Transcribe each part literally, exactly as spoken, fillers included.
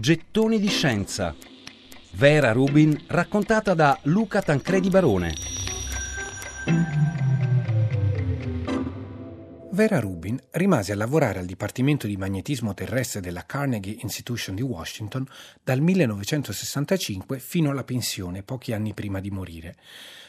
Gettoni di scienza. Vera Rubin raccontata da Luca Tancredi Barone. Vera Rubin rimase a lavorare al Dipartimento di Magnetismo Terrestre della Carnegie Institution di Washington dal millenovecentosessantacinque fino alla pensione pochi anni prima di morire.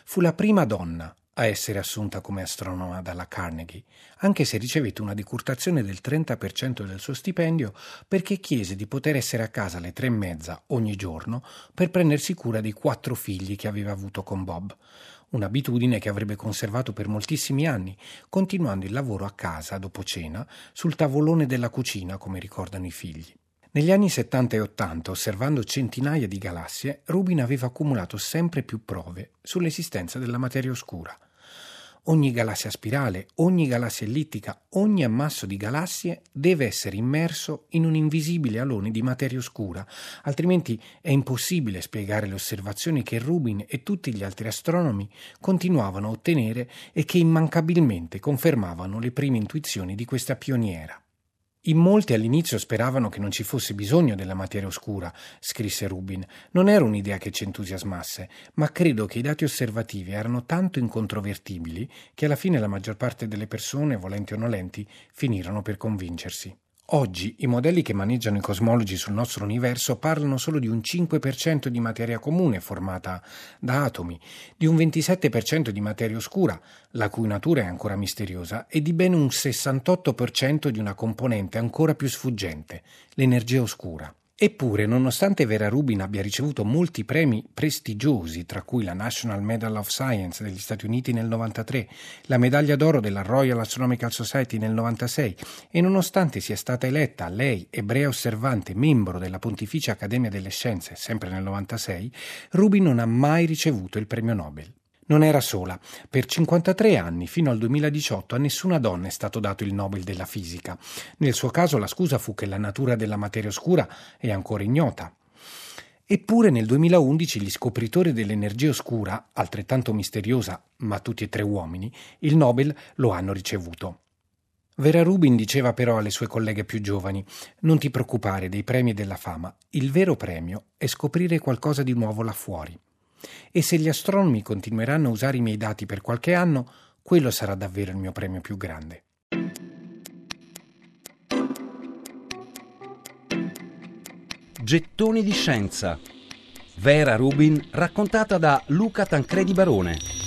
Fu la prima donna a essere assunta come astronoma dalla Carnegie, anche se ricevette una decurtazione del trenta per cento del suo stipendio perché chiese di poter essere a casa alle tre e mezza ogni giorno per prendersi cura dei quattro figli che aveva avuto con Bob, un'abitudine che avrebbe conservato per moltissimi anni, continuando il lavoro a casa dopo cena sul tavolone della cucina, come ricordano i figli. Negli anni settanta e ottanta, osservando centinaia di galassie, Rubin aveva accumulato sempre più prove sull'esistenza della materia oscura. Ogni galassia a spirale, ogni galassia ellittica, ogni ammasso di galassie deve essere immerso in un invisibile alone di materia oscura, altrimenti è impossibile spiegare le osservazioni che Rubin e tutti gli altri astronomi continuavano a ottenere e che immancabilmente confermavano le prime intuizioni di questa pioniera. «In molti all'inizio speravano che non ci fosse bisogno della materia oscura», scrisse Rubin. «Non era un'idea che ci entusiasmasse, ma credo che i dati osservativi erano tanto incontrovertibili che alla fine la maggior parte delle persone, volenti o nolenti, finirono per convincersi. Oggi i modelli che maneggiano i cosmologi sul nostro universo parlano solo di un cinque per cento di materia comune formata da atomi, di un ventisette per cento di materia oscura, la cui natura è ancora misteriosa, e di ben un sessantotto per cento di una componente ancora più sfuggente, l'energia oscura». Eppure, nonostante Vera Rubin abbia ricevuto molti premi prestigiosi, tra cui la National Medal of Science degli Stati Uniti nel novantatré, la medaglia d'oro della Royal Astronomical Society nel novantasei, e nonostante sia stata eletta, lei, ebrea osservante, membro della Pontificia Accademia delle Scienze, sempre nel novantasei, Rubin non ha mai ricevuto il premio Nobel. Non era sola. Per cinquantatré anni, fino al duemiladiciotto, a nessuna donna è stato dato il Nobel della fisica. Nel suo caso la scusa fu che la natura della materia oscura è ancora ignota. Eppure nel duemilaundici gli scopritori dell'energia oscura, altrettanto misteriosa, ma tutti e tre uomini, il Nobel lo hanno ricevuto. Vera Rubin diceva però alle sue colleghe più giovani: «Non ti preoccupare dei premi e della fama, il vero premio è scoprire qualcosa di nuovo là fuori. E se gli astronomi continueranno a usare i miei dati per qualche anno, quello sarà davvero il mio premio più grande». Gettoni di scienza. Vera Rubin raccontata da Luca Tancredi Barone.